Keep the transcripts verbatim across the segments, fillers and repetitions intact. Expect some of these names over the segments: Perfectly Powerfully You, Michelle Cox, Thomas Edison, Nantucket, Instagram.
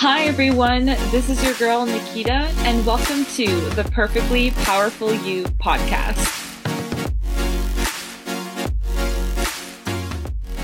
Hi everyone, this is your girl Nikita, and welcome to the Perfectly Powerful You podcast.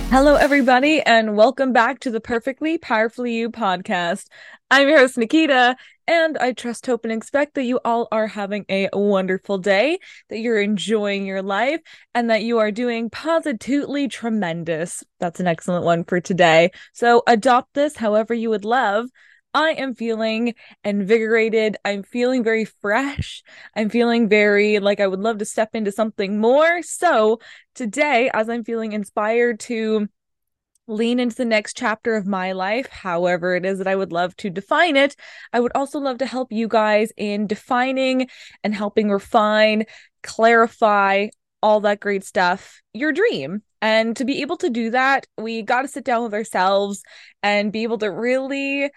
Hello everybody, and welcome back to the Perfectly Powerfully You podcast. I'm your host Nikita, and I trust, hope, and expect that you all are having a wonderful day, that you're enjoying your life, and that you are doing positively tremendous. That's an excellent one for today. So adopt this however you would love. I am feeling invigorated. I'm feeling very fresh. I'm feeling very like I would love to step into something more. So today, as I'm feeling inspired to lean into the next chapter of my life, however it is that I would love to define it, I would also love to help you guys in defining and helping refine, clarify, all that great stuff, your dream. And to be able to do that, we got to sit down with ourselves and be able to really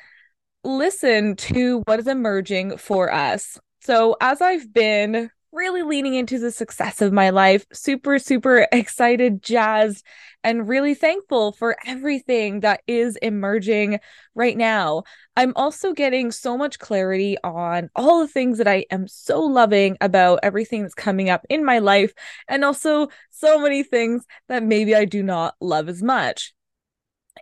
listen to what is emerging for us. So as I've been really leaning into the success of my life, super, super excited, jazzed, and really thankful for everything that is emerging right now. I'm also getting so much clarity on all the things that I am so loving about everything that's coming up in my life, and also so many things that maybe I do not love as much.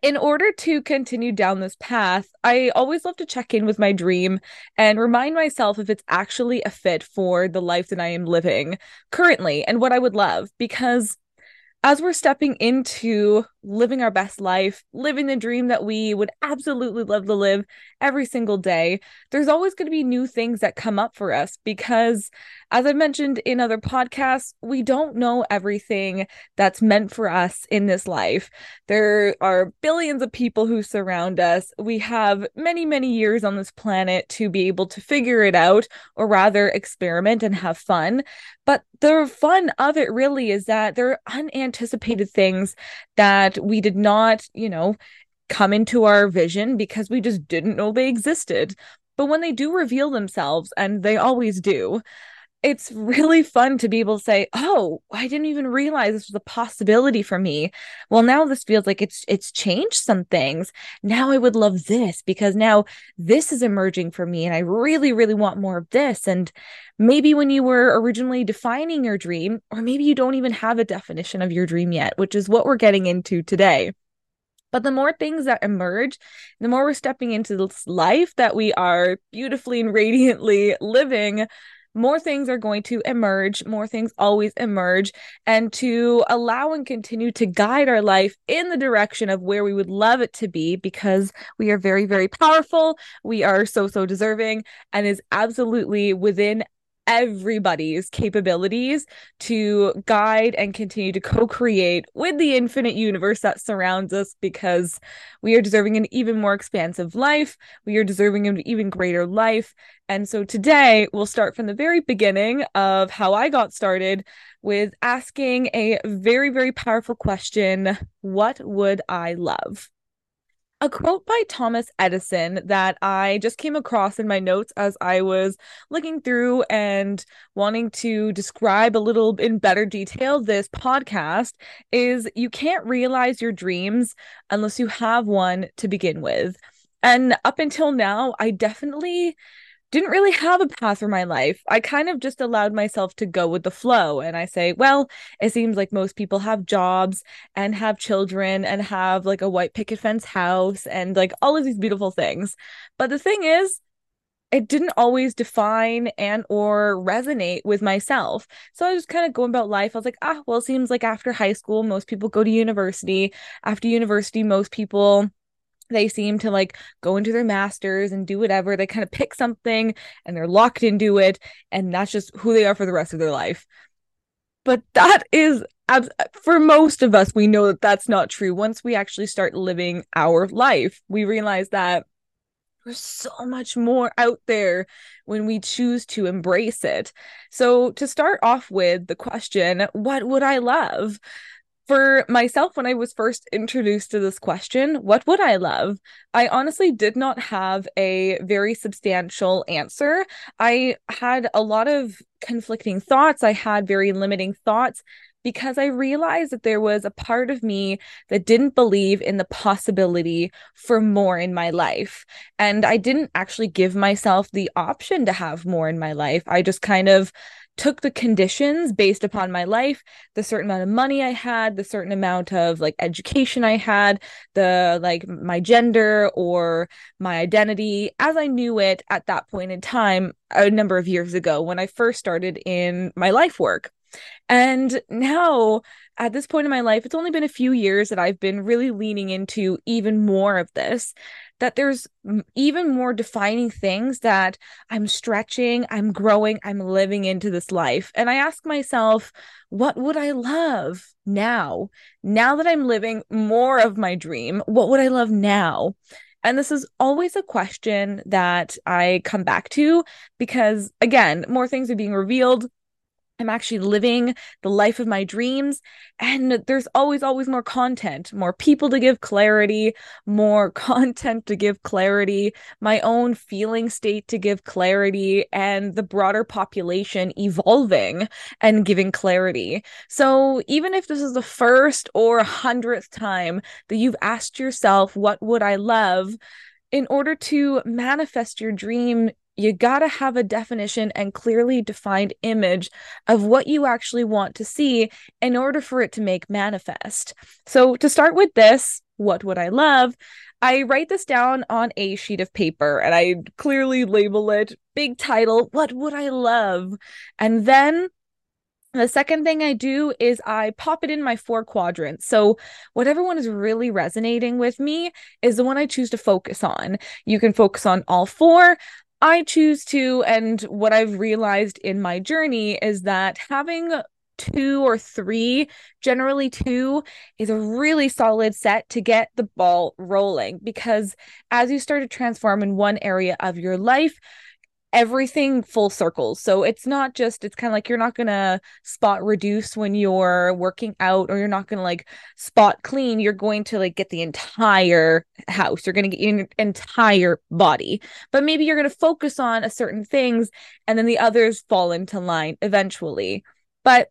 In order to continue down this path, I always love to check in with my dream and remind myself if it's actually a fit for the life that I am living currently and what I would love. Because as we're stepping into living our best life, living the dream that we would absolutely love to live every single day, there's always going to be new things that come up for us because, as I've mentioned in other podcasts, we don't know everything that's meant for us in this life. There are billions of people who surround us. We have many, many years on this planet to be able to figure it out, or rather experiment and have fun. But the fun of it really is that there are unanticipated things that we did not, you know, come into our vision because we just didn't know they existed. But when they do reveal themselves, and they always do, it's really fun to be able to say, oh, I didn't even realize this was a possibility for me. Well, now this feels like it's it's changed some things. Now I would love this because now this is emerging for me and I really, really want more of this. And maybe when you were originally defining your dream, or maybe you don't even have a definition of your dream yet, which is what we're getting into today. But the more things that emerge, the more we're stepping into this life that we are beautifully and radiantly living, more things are going to emerge, more things always emerge, and to allow and continue to guide our life in the direction of where we would love it to be, because we are very, very powerful. We are so, so deserving, and is absolutely within everybody's capabilities to guide and continue to co-create with the infinite universe that surrounds us, because we are deserving an even more expansive life. We are deserving an even greater life. And so today we'll start from the very beginning of how I got started with asking a very, very powerful question. What would I love? A quote by Thomas Edison that I just came across in my notes as I was looking through and wanting to describe a little in better detail this podcast is, you can't realize your dreams unless you have one to begin with. And up until now, I definitely didn't really have a path for my life. I kind of just allowed myself to go with the flow. And I say, well, it seems like most people have jobs and have children and have like a white picket fence house and like all of these beautiful things. But the thing is, it didn't always define and or resonate with myself. So I was just kind of going about life. I was like, ah, well, it seems like after high school, most people go to university. After university, most people, they seem to like go into their masters and do whatever. They kind of pick something and they're locked into it. And that's just who they are for the rest of their life. But that is, for most of us, we know that that's not true. Once we actually start living our life, we realize that there's so much more out there when we choose to embrace it. So to start off with the question, what would I love? For myself, when I was first introduced to this question, what would I love? I honestly did not have a very substantial answer. I had a lot of conflicting thoughts. I had very limiting thoughts because I realized that there was a part of me that didn't believe in the possibility for more in my life. And I didn't actually give myself the option to have more in my life. I just kind of took the conditions based upon my life, the certain amount of money I had, the certain amount of like education I had, the like my gender or my identity as I knew it at that point in time, a number of years ago when I first started in my life work. And now at this point in my life, it's only been a few years that I've been really leaning into even more of this, that there's even more defining things that I'm stretching, I'm growing, I'm living into this life. And I ask myself, what would I love now? Now that I'm living more of my dream, what would I love now? And this is always a question that I come back to because, again, more things are being revealed. I'm actually living the life of my dreams, and there's always, always more content, more people to give clarity, more content to give clarity, my own feeling state to give clarity, and the broader population evolving and giving clarity. So even if this is the first or hundredth time that you've asked yourself, what would I love? In order to manifest your dream, you gotta have a definition and clearly defined image of what you actually want to see in order for it to make manifest. So to start with this, what would I love? I write this down on a sheet of paper and I clearly label it, big title, what would I love? And then the second thing I do is I pop it in my four quadrants. So whatever one is really resonating with me is the one I choose to focus on. You can focus on all four. I choose to, and what I've realized in my journey is that having two or three, generally two, is a really solid set to get the ball rolling, because as you start to transform in one area of your life, everything full circles. So it's not just, it's kind of like you're not going to spot reduce when you're working out, or you're not going to like spot clean. You're going to like get the entire house. You're going to get your entire body, but maybe you're going to focus on a certain things and then the others fall into line eventually. But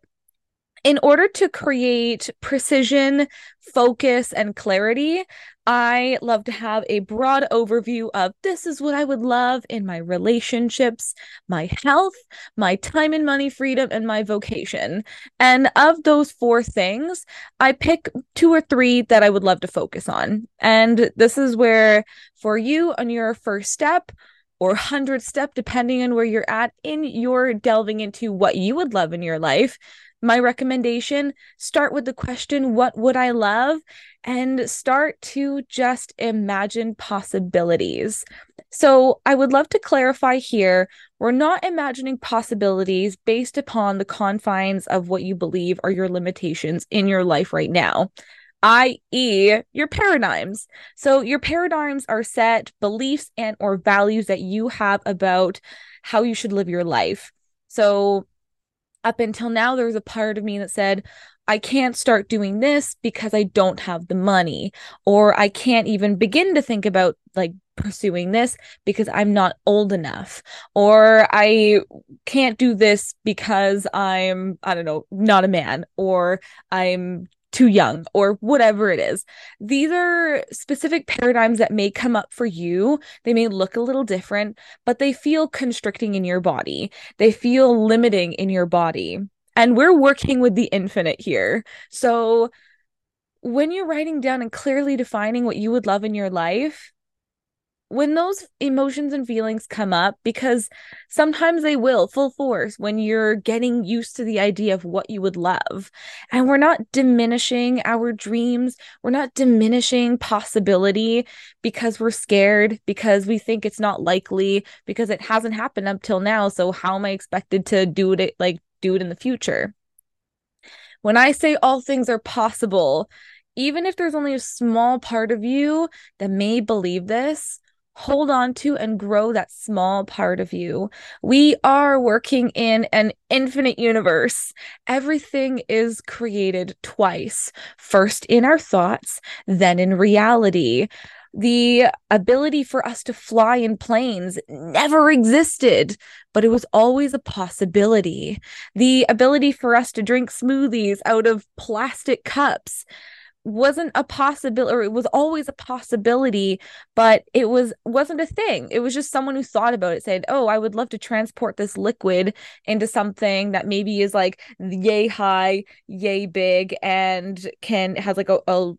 in order to create precision, focus, and clarity, I love to have a broad overview of this is what I would love in my relationships, my health, my time and money freedom, and my vocation. And of those four things, I pick two or three that I would love to focus on. And this is where for you on your first step, or hundredth step, depending on where you're at in your delving into what you would love in your life, my recommendation, start with the question, what would I love? And start to just imagine possibilities. So I would love to clarify here, we're not imagining possibilities based upon the confines of what you believe are your limitations in your life right now, that is your paradigms. So your paradigms are set beliefs and or values that you have about how you should live your life. So up until now, there was a part of me that said, I can't start doing this because I don't have the money, or I can't even begin to think about like pursuing this because I'm not old enough, or I can't do this because I'm, I don't know, not a man, or I'm too young, or whatever it is. These are specific paradigms that may come up for you. They may look a little different, but they feel constricting in your body. They feel limiting in your body. And we're working with the infinite here. So when you're writing down and clearly defining what you would love in your life, when those emotions and feelings come up, because sometimes they will full force when you're getting used to the idea of what you would love. And we're not diminishing our dreams. We're not diminishing possibility because we're scared, because we think it's not likely, because it hasn't happened up till now. So how am I expected to do it, like do it in the future? When I say all things are possible, even if there's only a small part of you that may believe this, hold on to and grow that small part of you. We are working in an infinite universe. Everything is created twice, first in our thoughts, then in reality. The ability for us to fly in planes never existed, but it was always a possibility. The ability for us to drink smoothies out of plastic cups wasn't a possibility, or it was always a possibility, but it was wasn't a thing. It was just someone who thought about it, said, oh, I would love to transport this liquid into something that maybe is like yay high, yay big, and can has like a, a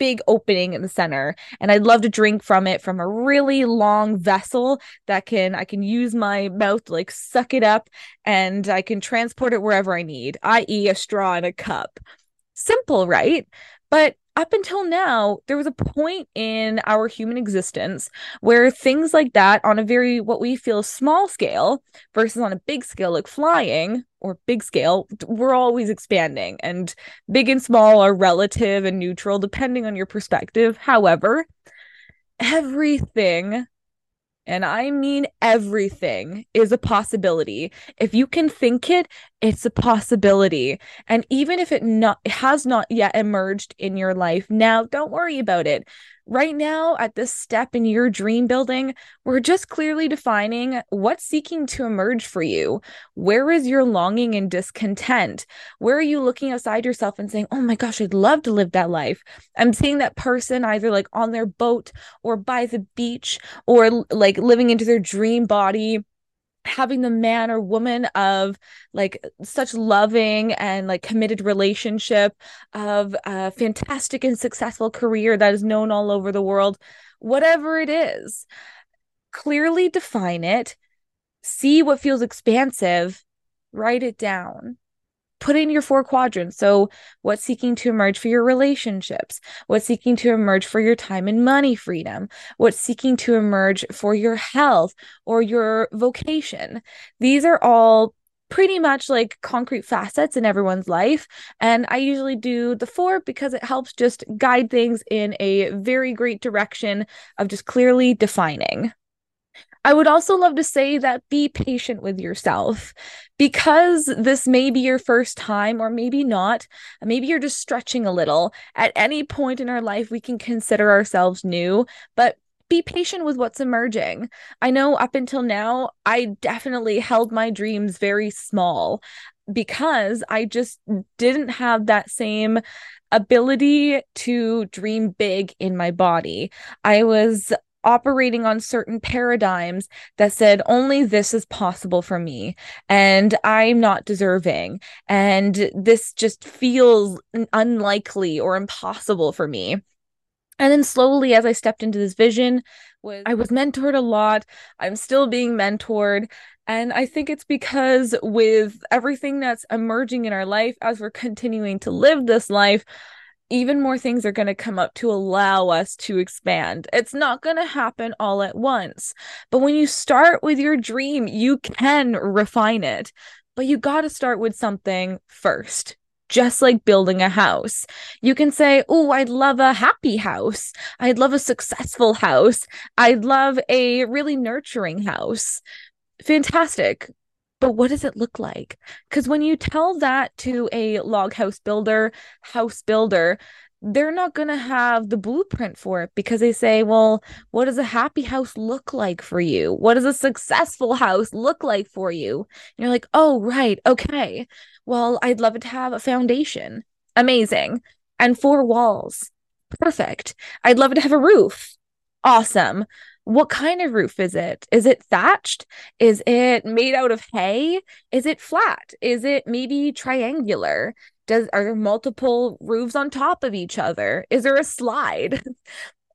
big opening in the center, and I'd love to drink from it from a really long vessel that can I can use my mouth to like suck it up, and I can transport it wherever I need, that is a straw and a cup. Simple, right? But up until now, there was a point in our human existence where things like that on a very, what we feel small scale versus on a big scale, like flying or big scale, we're always expanding, and big and small are relative and neutral depending on your perspective. However, everything, and I mean everything, is a possibility. If you can think it, it's a possibility. And even if it not has not yet emerged in your life, now don't worry about it. Right now, at this step in your dream building, we're just clearly defining what's seeking to emerge for you. Where is your longing and discontent? Where are you looking outside yourself and saying, oh my gosh, I'd love to live that life. I'm seeing that person either like on their boat or by the beach or like living into their dream body, having the man or woman of like such loving and like committed relationship, of a fantastic and successful career that is known all over the world, whatever it is. Clearly define it, see what feels expansive, write it down. Put in your four quadrants. So what's seeking to emerge for your relationships? What's seeking to emerge for your time and money freedom? What's seeking to emerge for your health or your vocation? These are all pretty much like concrete facets in everyone's life. And I usually do the four because it helps just guide things in a very great direction of just clearly defining. I would also love to say that be patient with yourself, because this may be your first time or maybe not. Maybe you're just stretching a little. At any point in our life, we can consider ourselves new, but be patient with what's emerging. I know up until now, I definitely held my dreams very small because I just didn't have that same ability to dream big in my body. I was operating on certain paradigms that said only this is possible for me, and I'm not deserving, and this just feels unlikely or impossible for me. And then slowly, as I stepped into this vision, was I was mentored a lot. I'm still being mentored. And I think it's because with everything that's emerging in our life, as we're continuing to live this life, even more things are going to come up to allow us to expand. It's not going to happen all at once. But when you start with your dream, you can refine it. But you got to start with something first. Just like building a house. You can say, oh, I'd love a happy house. I'd love a successful house. I'd love a really nurturing house. Fantastic. But what does it look like? Because when you tell that to a log house builder, house builder, they're not going to have the blueprint for it, because they say, well, what does a happy house look like for you? What does a successful house look like for you? And you're like, oh, right. Okay. Well, I'd love it to have a foundation. Amazing. And four walls. Perfect. I'd love it to have a roof. Awesome. What kind of roof is it? Is it thatched? Is it made out of hay? Is it flat? Is it maybe triangular? Does, are there multiple roofs on top of each other? Is there a slide?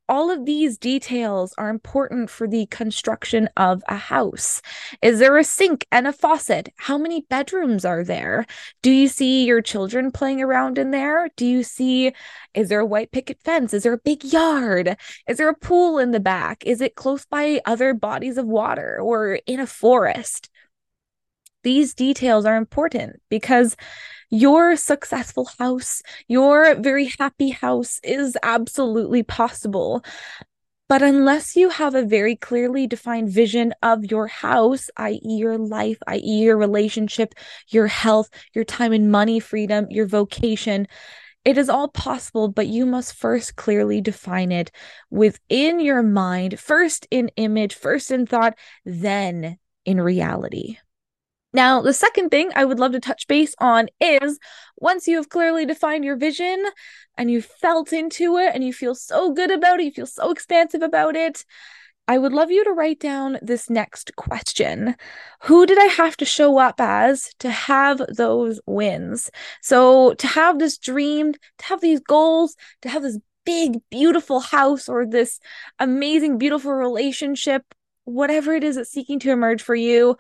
All of these details are important for the construction of a house. Is there a sink and a faucet? How many bedrooms are there? Do you see your children playing around in there? Do you see, is there a white picket fence? Is there a big yard? Is there a pool in the back? Is it close by other bodies of water or in a forest? These details are important because your successful house, your very happy house is absolutely possible. But unless you have a very clearly defined vision of your house, that is your life, that is your relationship, your health, your time and money freedom, your vocation, It is all possible, but you must first clearly define it within your mind, first in image, first in thought, then in reality. Now, the second thing I would love to touch base on is once you have clearly defined your vision and you felt into it and you feel so good about it, you feel so expansive about it, I would love you to write down this next question. Who did I have to show up as to have those wins? So to have this dream, to have these goals, to have this big, beautiful house or this amazing, beautiful relationship, whatever it is that's seeking to emerge for you,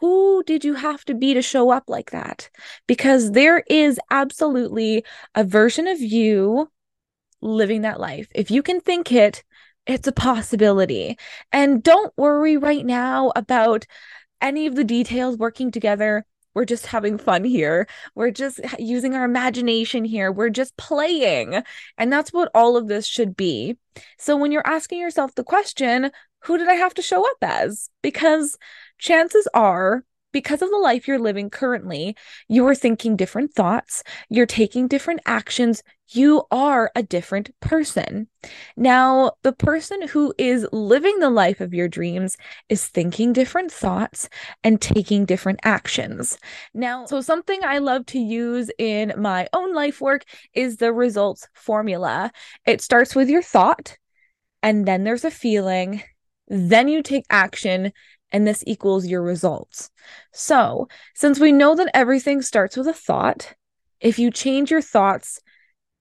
who did you have to be to show up like that? Because there is absolutely a version of you living that life. If you can think it, it's a possibility. And don't worry right now about any of the details working together. We're just having fun here. We're just using our imagination here. We're just playing. And that's what all of this should be. So when you're asking yourself the question, who did I have to show up as? Because chances are, because of the life you're living currently, you are thinking different thoughts, you're taking different actions, you are a different person. Now, the person who is living the life of your dreams is thinking different thoughts and taking different actions. Now, so something I love to use in my own life work is the results formula. It starts with your thought, and then there's a feeling, then you take action, and this equals your results. So since we know that everything starts with a thought, if you change your thoughts,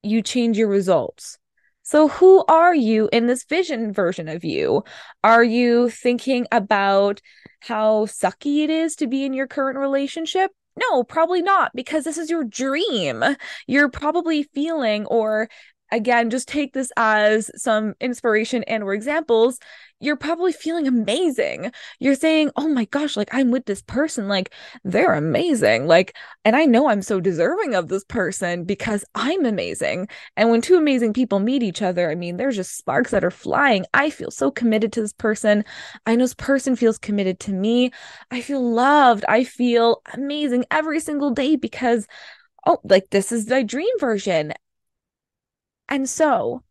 you change your results. So who are you in this vision version of you? Are you thinking about how sucky it is to be in your current relationship? No, probably not, because this is your dream. You're probably feeling, or again, just take this as some inspiration and or examples, you're probably feeling amazing. You're saying, oh my gosh, like I'm with this person, like they're amazing. Like, and I know I'm so deserving of this person because I'm amazing. And when two amazing people meet each other, I mean, there's just sparks that are flying. I feel so committed to this person. I know this person feels committed to me. I feel loved. I feel amazing every single day because, oh, like this is my dream version. And so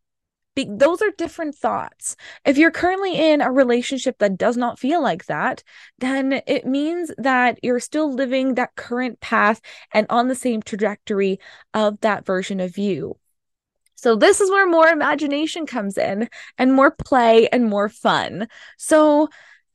be- those are different thoughts. If you're currently in a relationship that does not feel like that, then it means that you're still living that current path and on the same trajectory of that version of you. So this is where more imagination comes in and more play and more fun. So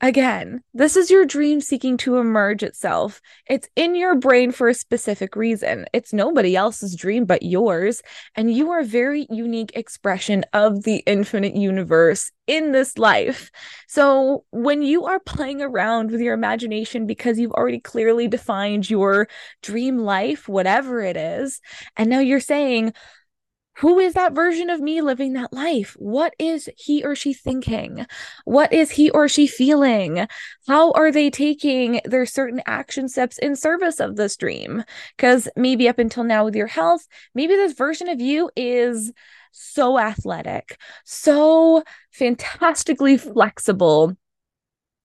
again, this is your dream seeking to emerge itself. It's in your brain for a specific reason. It's nobody else's dream but yours. And you are a very unique expression of the infinite universe in this life. So when you are playing around with your imagination because you've already clearly defined your dream life, whatever it is, and now you're saying, who is that version of me living that life? What is he or she thinking? What is he or she feeling? How are they taking their certain action steps in service of this dream? Because maybe up until now with your health, maybe this version of you is so athletic, so fantastically flexible,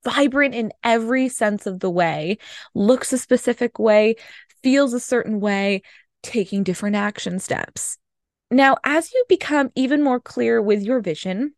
vibrant in every sense of the way, looks a specific way, feels a certain way, taking different action steps. Now, as you become even more clear with your vision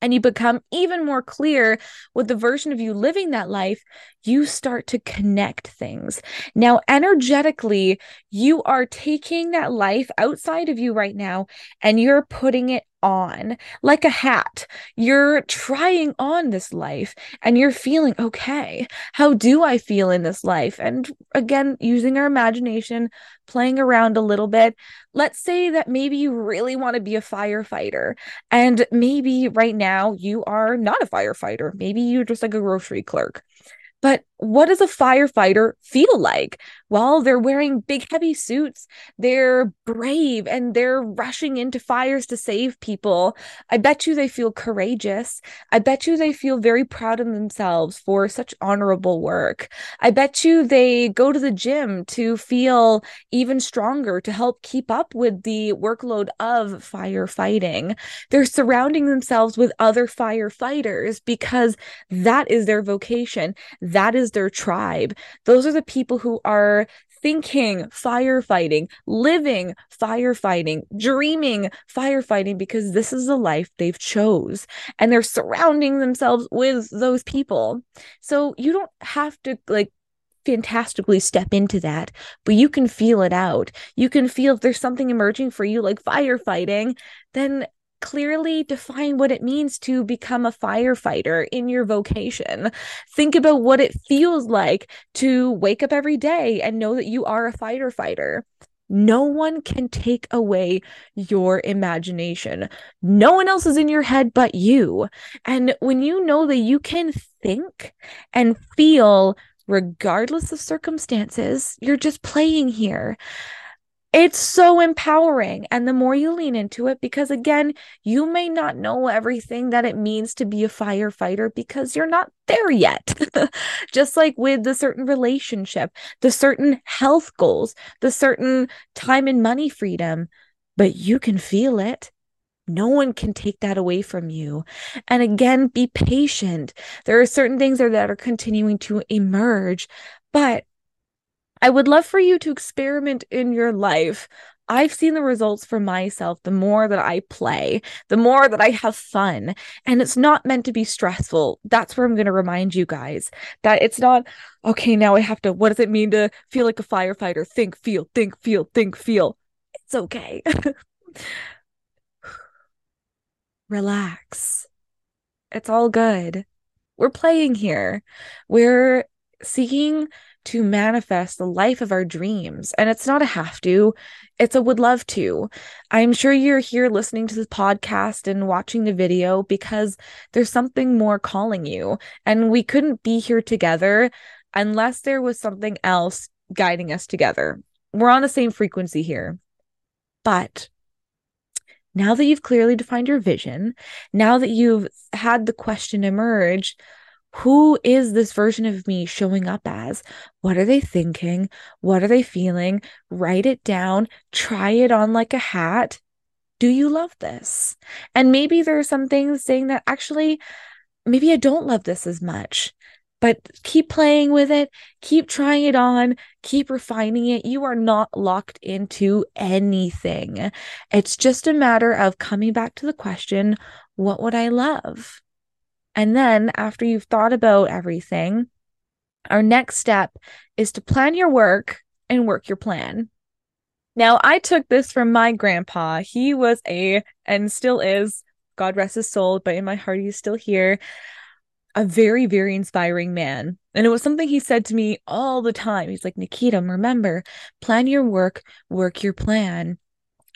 and you become even more clear with the version of you living that life, you start to connect things. Now, energetically, you are taking that life outside of you right now and you're putting it on like a hat. You're trying on this life and you're feeling, okay, how do I feel in this life? And again, using our imagination, playing around a little bit. Let's say that maybe you really want to be a firefighter, and maybe right now you are not a firefighter. Maybe you're just like a grocery clerk. But what does a firefighter feel like? Well, they're wearing big, heavy suits. They're brave and they're rushing into fires to save people. I bet you they feel courageous. I bet you they feel very proud of themselves for such honorable work. I bet you they go to the gym to feel even stronger, to help keep up with the workload of firefighting. They're surrounding themselves with other firefighters because that is their vocation. That is their tribe. Those are the people who are thinking, firefighting, living, firefighting, dreaming, firefighting, because this is the life they've chose. And they're surrounding themselves with those people. So you don't have to like fantastically step into that, but you can feel it out. You can feel if there's something emerging for you, like firefighting, then clearly define what it means to become a firefighter in your vocation. Think about what it feels like to wake up every day and know that you are a firefighter. No one can take away your imagination. No one else is in your head but you. And when you know that you can think and feel regardless of circumstances, you're just playing here. It's so empowering. And the more you lean into it, because again, you may not know everything that it means to be a firefighter because you're not there yet. Just like with the certain relationship, the certain health goals, the certain time and money freedom, but you can feel it. No one can take that away from you. And again, be patient. There are certain things that are continuing to emerge, but I would love for you to experiment in your life. I've seen the results for myself the more that I play, the more that I have fun. And it's not meant to be stressful. That's where I'm going to remind you guys that it's not, okay, now I have to, what does it mean to feel like a firefighter? Think, feel, think, feel, think, feel. It's okay. Relax. It's all good. We're playing here. We're seeking to manifest the life of our dreams. And it's not a have to, it's a would love to. I'm sure you're here listening to this podcast and watching the video because there's something more calling you. And we couldn't be here together unless there was something else guiding us together. We're on the same frequency here. But now that you've clearly defined your vision, now that you've had the question emerge, who is this version of me showing up as? What are they thinking? What are they feeling? Write it down. Try it on like a hat. Do you love this? And maybe there are some things saying that actually, maybe I don't love this as much, but keep playing with it. Keep trying it on. Keep refining it. You are not locked into anything. It's just a matter of coming back to the question, what would I love? And then after you've thought about everything, our next step is to plan your work and work your plan. Now, I took this from my grandpa. He was a, and still is, God rest his soul, but in my heart, he's still here, a very, very inspiring man. And it was something he said to me all the time. He's like, Nikita, remember, plan your work, work your plan.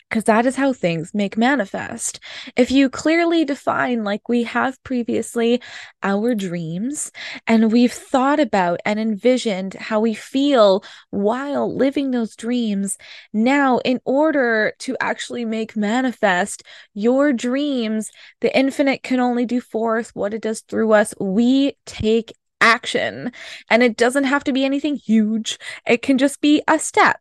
Because that is how things make manifest. If you clearly define, like we have previously, our dreams, and we've thought about and envisioned how we feel while living those dreams, now in order to actually make manifest your dreams, the infinite can only do for us what it does through us. We take action. And it doesn't have to be anything huge. It can just be a step.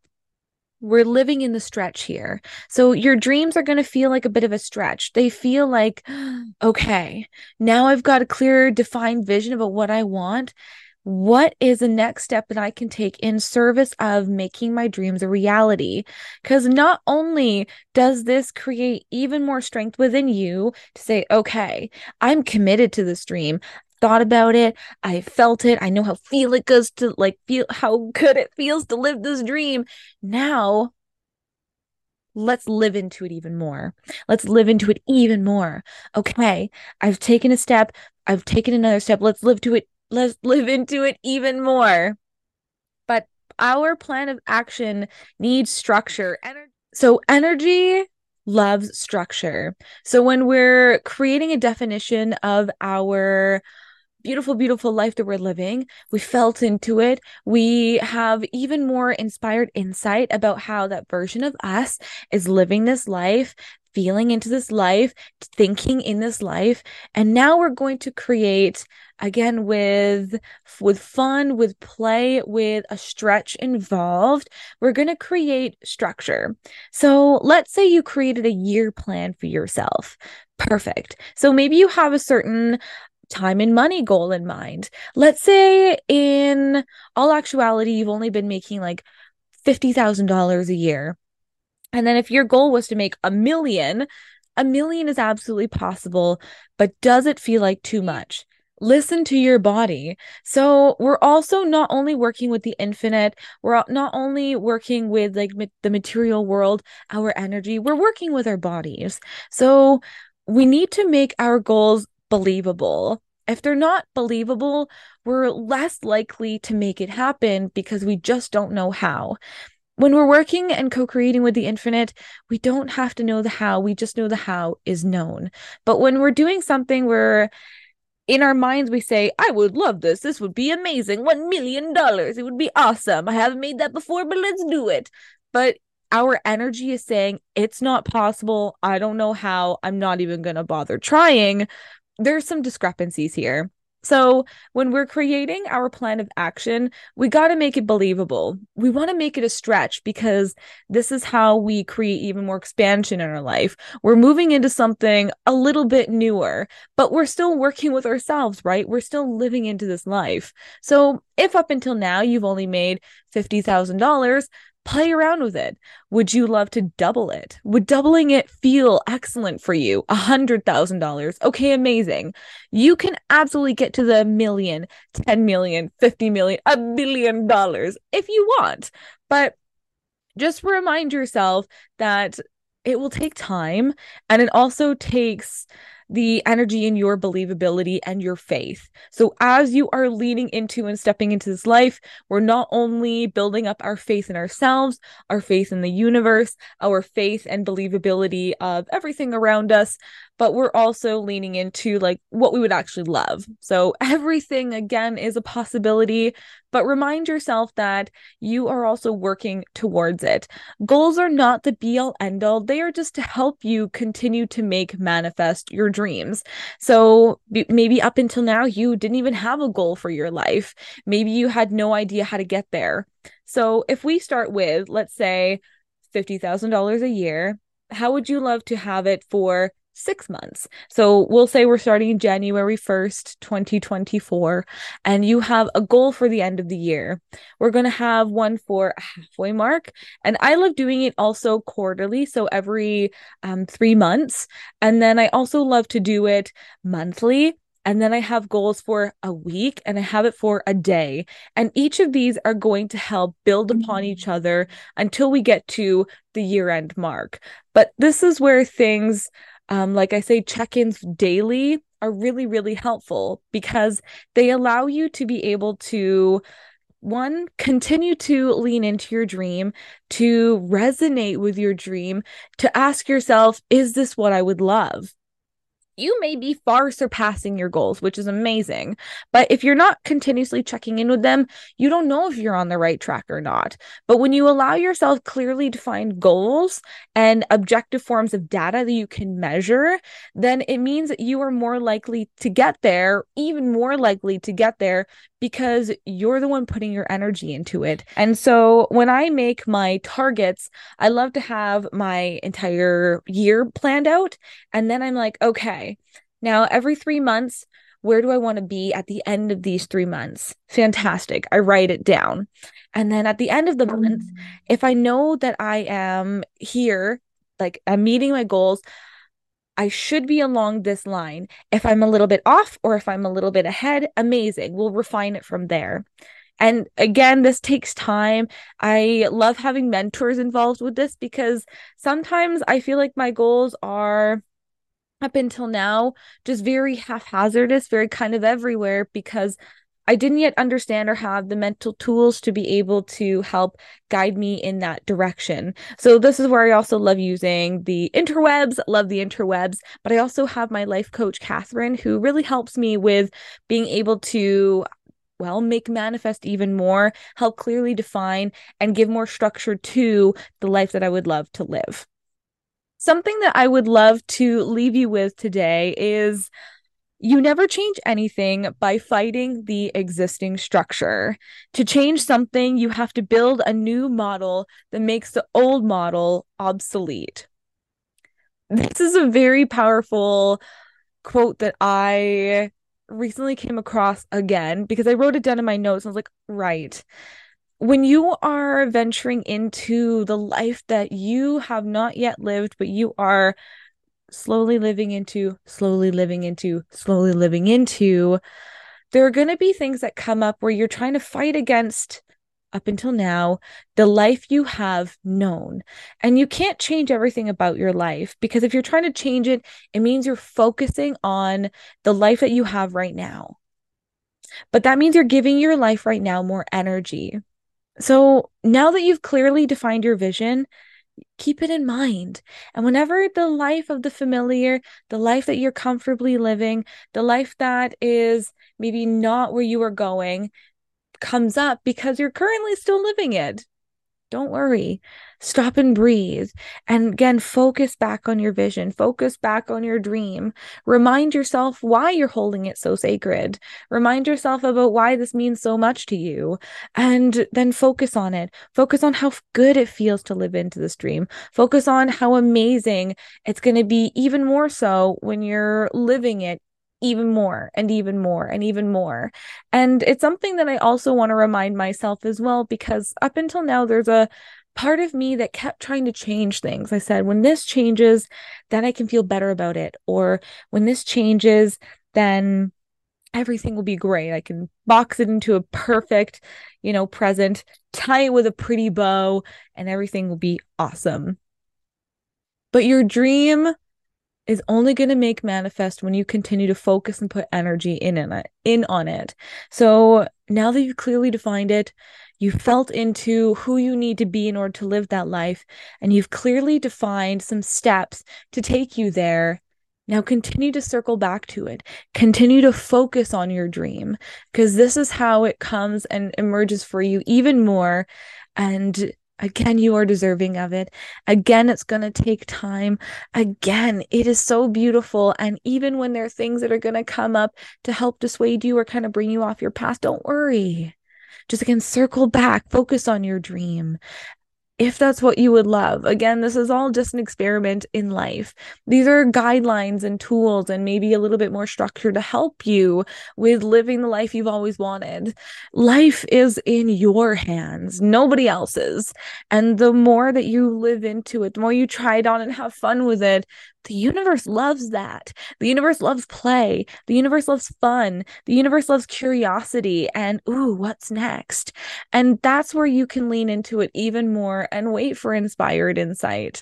We're living in the stretch here. So your dreams are going to feel like a bit of a stretch. They feel like, okay, now I've got a clear, defined vision about what I want. What is the next step that I can take in service of making my dreams a reality? Because not only does this create even more strength within you to say, okay, I'm committed to this dream. Thought about it. I felt it. I know how feel it goes to like feel how good it feels to live this dream. Now let's live into it even more. Let's live into it even more. Okay. I've taken a step. I've taken another step. Let's live to it. Let's live into it even more. But our plan of action needs structure. Ener- so energy loves structure. So when we're creating a definition of our beautiful, beautiful life that we're living, we felt into it. We have even more inspired insight about how that version of us is living this life, feeling into this life, thinking in this life. And now we're going to create, again, with, with fun, with play, with a stretch involved, we're going to create structure. So let's say you created a year plan for yourself. Perfect. So maybe you have a certain time and money goal in mind. Let's say in all actuality, you've only been making like fifty thousand dollars a year. And then if your goal was to make a million, a million is absolutely possible, but does it feel like too much? Listen to your body. So we're also not only working with the infinite, we're not only working with like ma- the material world, our energy, we're working with our bodies. So we need to make our goals believable. If they're not believable, we're less likely to make it happen because we just don't know how. When we're working and co-creating with the infinite, we don't have to know the how. We just know the how is known. But when we're doing something where in our minds we say, I would love this. This would be amazing. One million dollars. It would be awesome. I haven't made that before, but let's do it. But our energy is saying, it's not possible. I don't know how. I'm not even going to bother trying. There's some discrepancies here. So when we're creating our plan of action, we got to make it believable. We want to make it a stretch because this is how we create even more expansion in our life. We're moving into something a little bit newer, but we're still working with ourselves, right? We're still living into this life. So if up until now you've only made fifty thousand dollars, play around with it. Would you love to double it? Would doubling it feel excellent for you? one hundred thousand dollars. Okay, amazing. You can absolutely get to the million, ten million, fifty million, a billion dollars if you want. But just remind yourself that it will take time, and it also takes the energy in your believability and your faith. So as you are leaning into and stepping into this life, we're not only building up our faith in ourselves, our faith in the universe, our faith and believability of everything around us, but we're also leaning into like what we would actually love. So everything again is a possibility, but remind yourself that you are also working towards it. Goals are not the be all end all. They are just to help you continue to make manifest your dreams. So b- maybe up until now, you didn't even have a goal for your life. Maybe you had no idea how to get there. So if we start with, let's say fifty thousand dollars a year, how would you love to have it for six months? So we'll say we're starting January first, twenty twenty-four, and you have a goal for the end of the year. We're going to have one for a halfway mark. And I love doing it also quarterly. So every um, three months. And then I also love to do it monthly. And then I have goals for a week and I have it for a day. And each of these are going to help build upon each other until we get to the year-end mark. But this is where things Um, like I say, check-ins daily are really, really helpful because they allow you to be able to, one, continue to lean into your dream, to resonate with your dream, to ask yourself, is this what I would love? You may be far surpassing your goals, which is amazing. But if you're not continuously checking in with them, you don't know if you're on the right track or not. But when you allow yourself clearly defined goals and objective forms of data that you can measure, then it means that you are more likely to get there, even more likely to get there, because you're the one putting your energy into it. And so when I make my targets, I love to have my entire year planned out. And then I'm like, okay, now every three months, where do I want to be at the end of these three months? Fantastic. I write it down. And then at the end of the month, if I know that I am here, like I'm meeting my goals, I should be along this line. If I'm a little bit off or if I'm a little bit ahead, amazing. We'll refine it from there. And again, this takes time. I love having mentors involved with this because sometimes I feel like my goals are up until now just very haphazardous, very kind of everywhere because I didn't yet understand or have the mental tools to be able to help guide me in that direction. So this is where I also love using the interwebs, love the interwebs, but I also have my life coach, Catherine, who really helps me with being able to, well, make manifest even more, help clearly define and give more structure to the life that I would love to live. Something that I would love to leave you with today is, you never change anything by fighting the existing structure. To change something, you have to build a new model that makes the old model obsolete. This is a very powerful quote that I recently came across again because I wrote it down in my notes and I was like, right. when you are venturing into the life that you have not yet lived, but you are slowly living into, slowly living into, slowly living into, there are going to be things that come up where you're trying to fight against, up until now, the life you have known. And you can't change everything about your life, because if you're trying to change it, it means you're focusing on the life that you have right now. But that means you're giving your life right now more energy. So now that you've clearly defined your vision, keep it in mind. And whenever the life of the familiar, the life that you're comfortably living, the life that is maybe not where you are going comes up, because you're currently still living it, don't worry. Stop and breathe. And again, focus back on your vision. Focus back on your dream. Remind yourself why you're holding it so sacred. Remind yourself about why this means so much to you. And then focus on it. Focus on how good it feels to live into this dream. Focus on how amazing it's going to be, even more so when you're living it even more and even more and even more. And it's something that I also want to remind myself as well, because up until now, there's a part of me that kept trying to change things. I said, when this changes, then I can feel better about it. Or when this changes, then everything will be great. I can box it into a perfect, you know, present, tie it with a pretty bow, and everything will be awesome. But your dream is only going to make manifest when you continue to focus and put energy in, in, it, in on it. So now that you've clearly defined it, you've felt into who you need to be in order to live that life, and you've clearly defined some steps to take you there, now continue to circle back to it. Continue to focus on your dream, because this is how it comes and emerges for you even more. And again, you are deserving of it. Again, it's going to take time. Again, it is so beautiful. And even when there are things that are going to come up to help dissuade you or kind of bring you off your path, don't worry. Just again, circle back, focus on your dream, if that's what you would love. Again, this is all just an experiment in life. These are guidelines and tools and maybe a little bit more structure to help you with living the life you've always wanted. Life is in your hands, nobody else's. And the more that you live into it, the more you try it on and have fun with it, the universe loves that. The universe loves play. The universe loves fun. The universe loves curiosity and, ooh, what's next? And that's where you can lean into it even more and wait for inspired insight.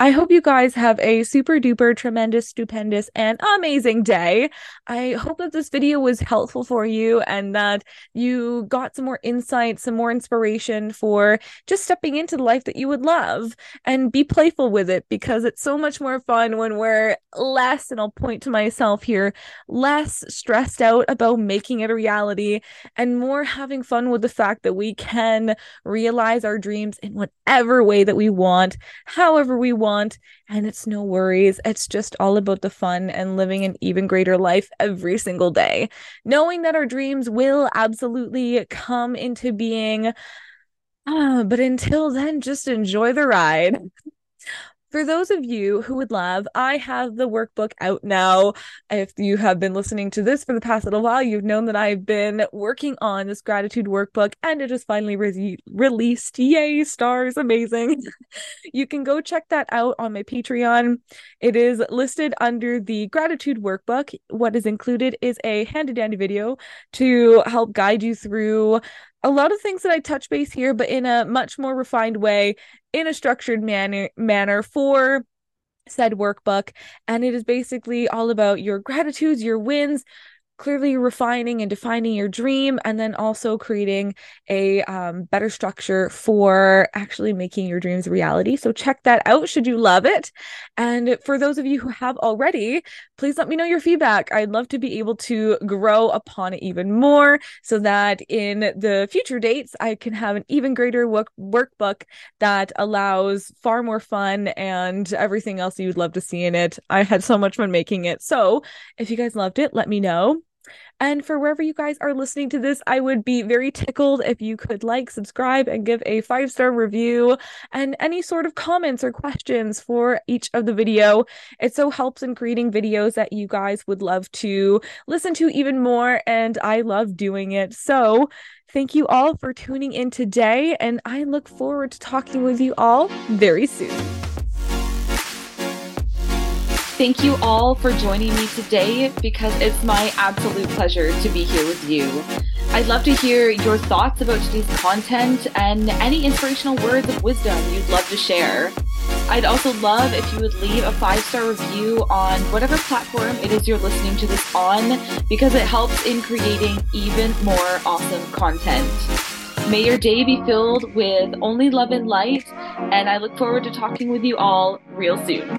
I hope you guys have a super duper, tremendous, stupendous, and amazing day. I hope that this video was helpful for you and that you got some more insight, some more inspiration for just stepping into the life that you would love, and be playful with it, because it's so much more fun when we're less, and I'll point to myself here, less stressed out about making it a reality and more having fun with the fact that we can realize our dreams in whatever way that we want, however we want. want and it's no worries. It's just all about the fun and living an even greater life every single day, knowing that our dreams will absolutely come into being. Uh, but until then, just enjoy the ride. For those of you who would love, I have the workbook out now. If you have been listening to this for the past little while, you've known that I've been working on this gratitude workbook, and it is finally re- released. Yay, stars, amazing. You can go check that out on my Patreon. It is listed under the gratitude workbook. What is included is a handy-dandy video to help guide you through a lot of things that I touch base here, but in a much more refined way, in a structured manner manner for said workbook. And it is basically all about your gratitudes, your wins, clearly refining and defining your dream, and then also creating a um, better structure for actually making your dreams reality. So check that out should you love it. And for those of you who have already, please let me know your feedback. I'd love to be able to grow upon it even more, so that in the future dates, I can have an even greater work- workbook that allows far more fun and everything else you'd love to see in it. I had so much fun making it. So if you guys loved it, let me know. And for wherever you guys are listening to this, I would be very tickled if you could like, subscribe, and give a five-star review and any sort of comments or questions for each of the video. It so helps in creating videos that you guys would love to listen to even more, and I love doing it. So thank you all for tuning in today, and I look forward to talking with you all very soon. Thank you all for joining me today, because it's my absolute pleasure to be here with you. I'd love to hear your thoughts about today's content and any inspirational words of wisdom you'd love to share. I'd also love if you would leave a five-star review on whatever platform it is you're listening to this on, because it helps in creating even more awesome content. May your day be filled with only love and light, and I look forward to talking with you all real soon.